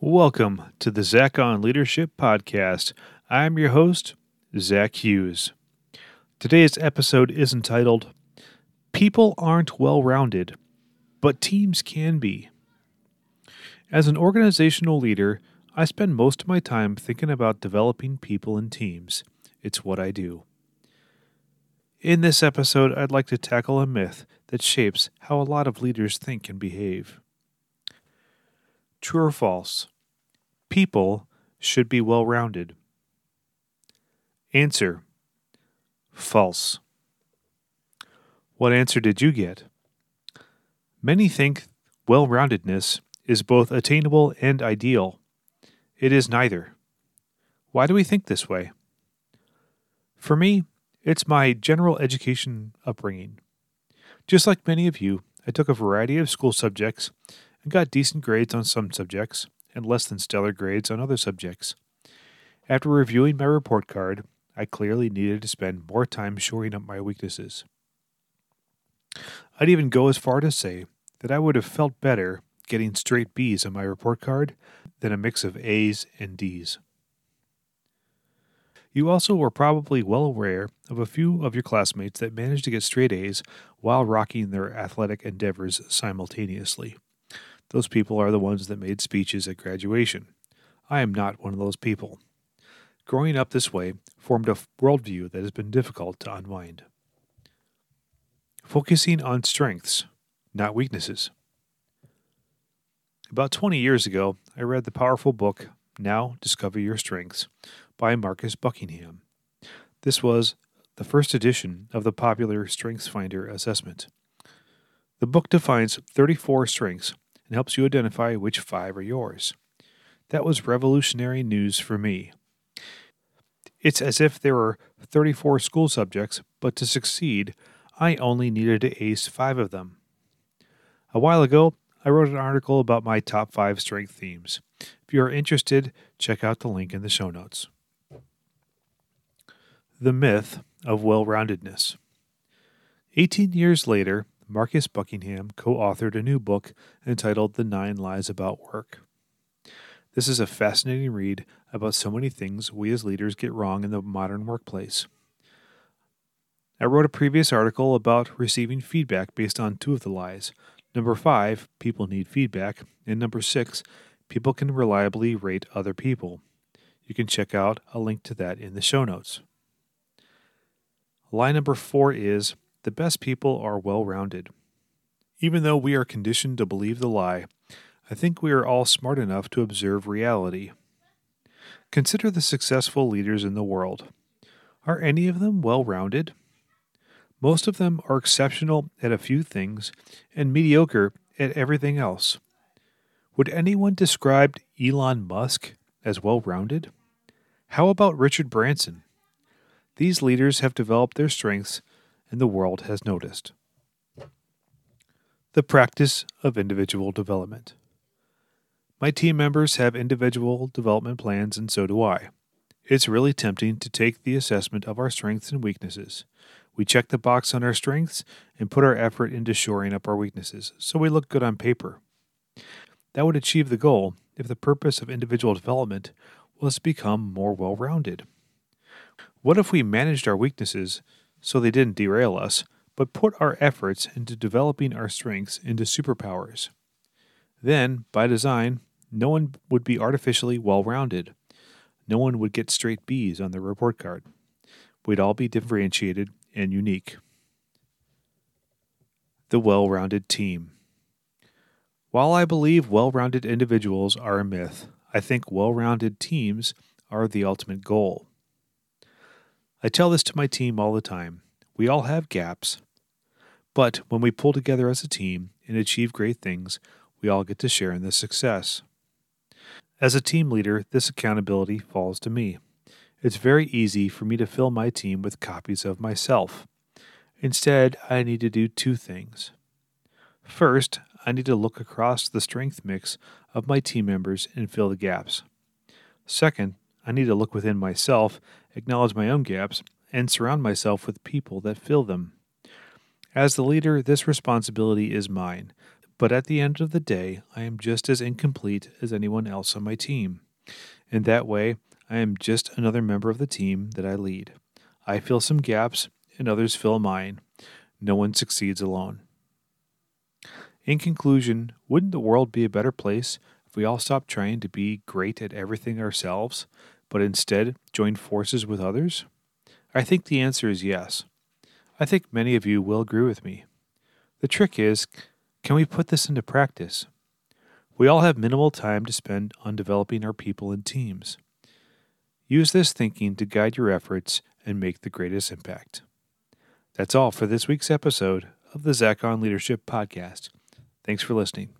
Welcome to the Zach on Leadership Podcast. I'm your host, Zach Hughes. Today's episode is entitled, People Aren't Well-Rounded, But Teams Can Be. As an organizational leader, I spend most of my time thinking about developing people and teams. It's what I do. In this episode, I'd like to tackle a myth that shapes how a lot of leaders think and behave. True or false? People should be well-rounded. Answer: false. What answer did you get? Many think well-roundedness is both attainable and ideal. It is neither. Why do we think this way? For me, it's my general education upbringing. Just like many of you, I took a variety of school subjects and got decent grades on some subjects and less than stellar grades on other subjects. After reviewing my report card, I clearly needed to spend more time shoring up my weaknesses. I'd even go as far to say that I would have felt better getting straight B's on my report card than a mix of A's and D's. You also were probably well aware of a few of your classmates that managed to get straight A's while rocking their athletic endeavors simultaneously. Those people are the ones that made speeches at graduation. I am not one of those people. Growing up this way formed a worldview that has been difficult to unwind. Focusing on strengths, not weaknesses. About 20 years ago, I read the powerful book, Now Discover Your Strengths, by Marcus Buckingham. This was the first edition of the popular StrengthsFinder assessment. The book defines 34 strengths and helps you identify which 5 are yours. That was revolutionary news for me. It's as if there were 34 school subjects, but to succeed, I only needed to ace 5 of them. A while ago, I wrote an article about my top 5 strength themes. If you are interested, check out the link in the show notes. The myth of well-roundedness. 18 years later, Marcus Buckingham co-authored a new book entitled The Nine Lies About Work. This is a fascinating read about so many things we as leaders get wrong in the modern workplace. I wrote a previous article about receiving feedback based on 2 of the lies. Number 5, people need feedback, and number 6, people can reliably rate other people. You can check out a link to that in the show notes. Lie number 4 is, the best people are well-rounded. Even though we are conditioned to believe the lie, I think we are all smart enough to observe reality. Consider the successful leaders in the world. Are any of them well-rounded? Most of them are exceptional at a few things and mediocre at everything else. Would anyone describe Elon Musk as well-rounded? How about Richard Branson? These leaders have developed their strengths and the world has noticed. The practice of individual development. My team members have individual development plans, and so do I. It's really tempting to take the assessment of our strengths and weaknesses. We check the box on our strengths and put our effort into shoring up our weaknesses, so we look good on paper. That would achieve the goal if the purpose of individual development was to become more well-rounded. What if we managed our weaknesses so they didn't derail us, but put our efforts into developing our strengths into superpowers? Then, by design, no one would be artificially well-rounded. No one would get straight B's on their report card. We'd all be differentiated and unique. The well-rounded team. While I believe well-rounded individuals are a myth, I think well-rounded teams are the ultimate goal. I tell this to my team all the time. We all have gaps, but when we pull together as a team and achieve great things, we all get to share in the success. As a team leader, this accountability falls to me. It's very easy for me to fill my team with copies of myself. Instead, I need to do 2 things. First, I need to look across the strength mix of my team members and fill the gaps. Second, I need to look within myself, acknowledge my own gaps, and surround myself with people that fill them. As the leader, this responsibility is mine, But at the end of the day, I am just as incomplete as anyone else on my team. In that way, I am just another member of the team that I lead. I fill some gaps, and others fill mine. No one succeeds alone. In conclusion, wouldn't the world be a better place if we all stopped trying to be great at everything ourselves, but instead joined forces with others? I think the answer is yes. I think many of you will agree with me. The trick is, can we put this into practice? We all have minimal time to spend on developing our people and teams. Use this thinking to guide your efforts and make the greatest impact. That's all for this week's episode of the Zach on Leadership Podcast. Thanks for listening.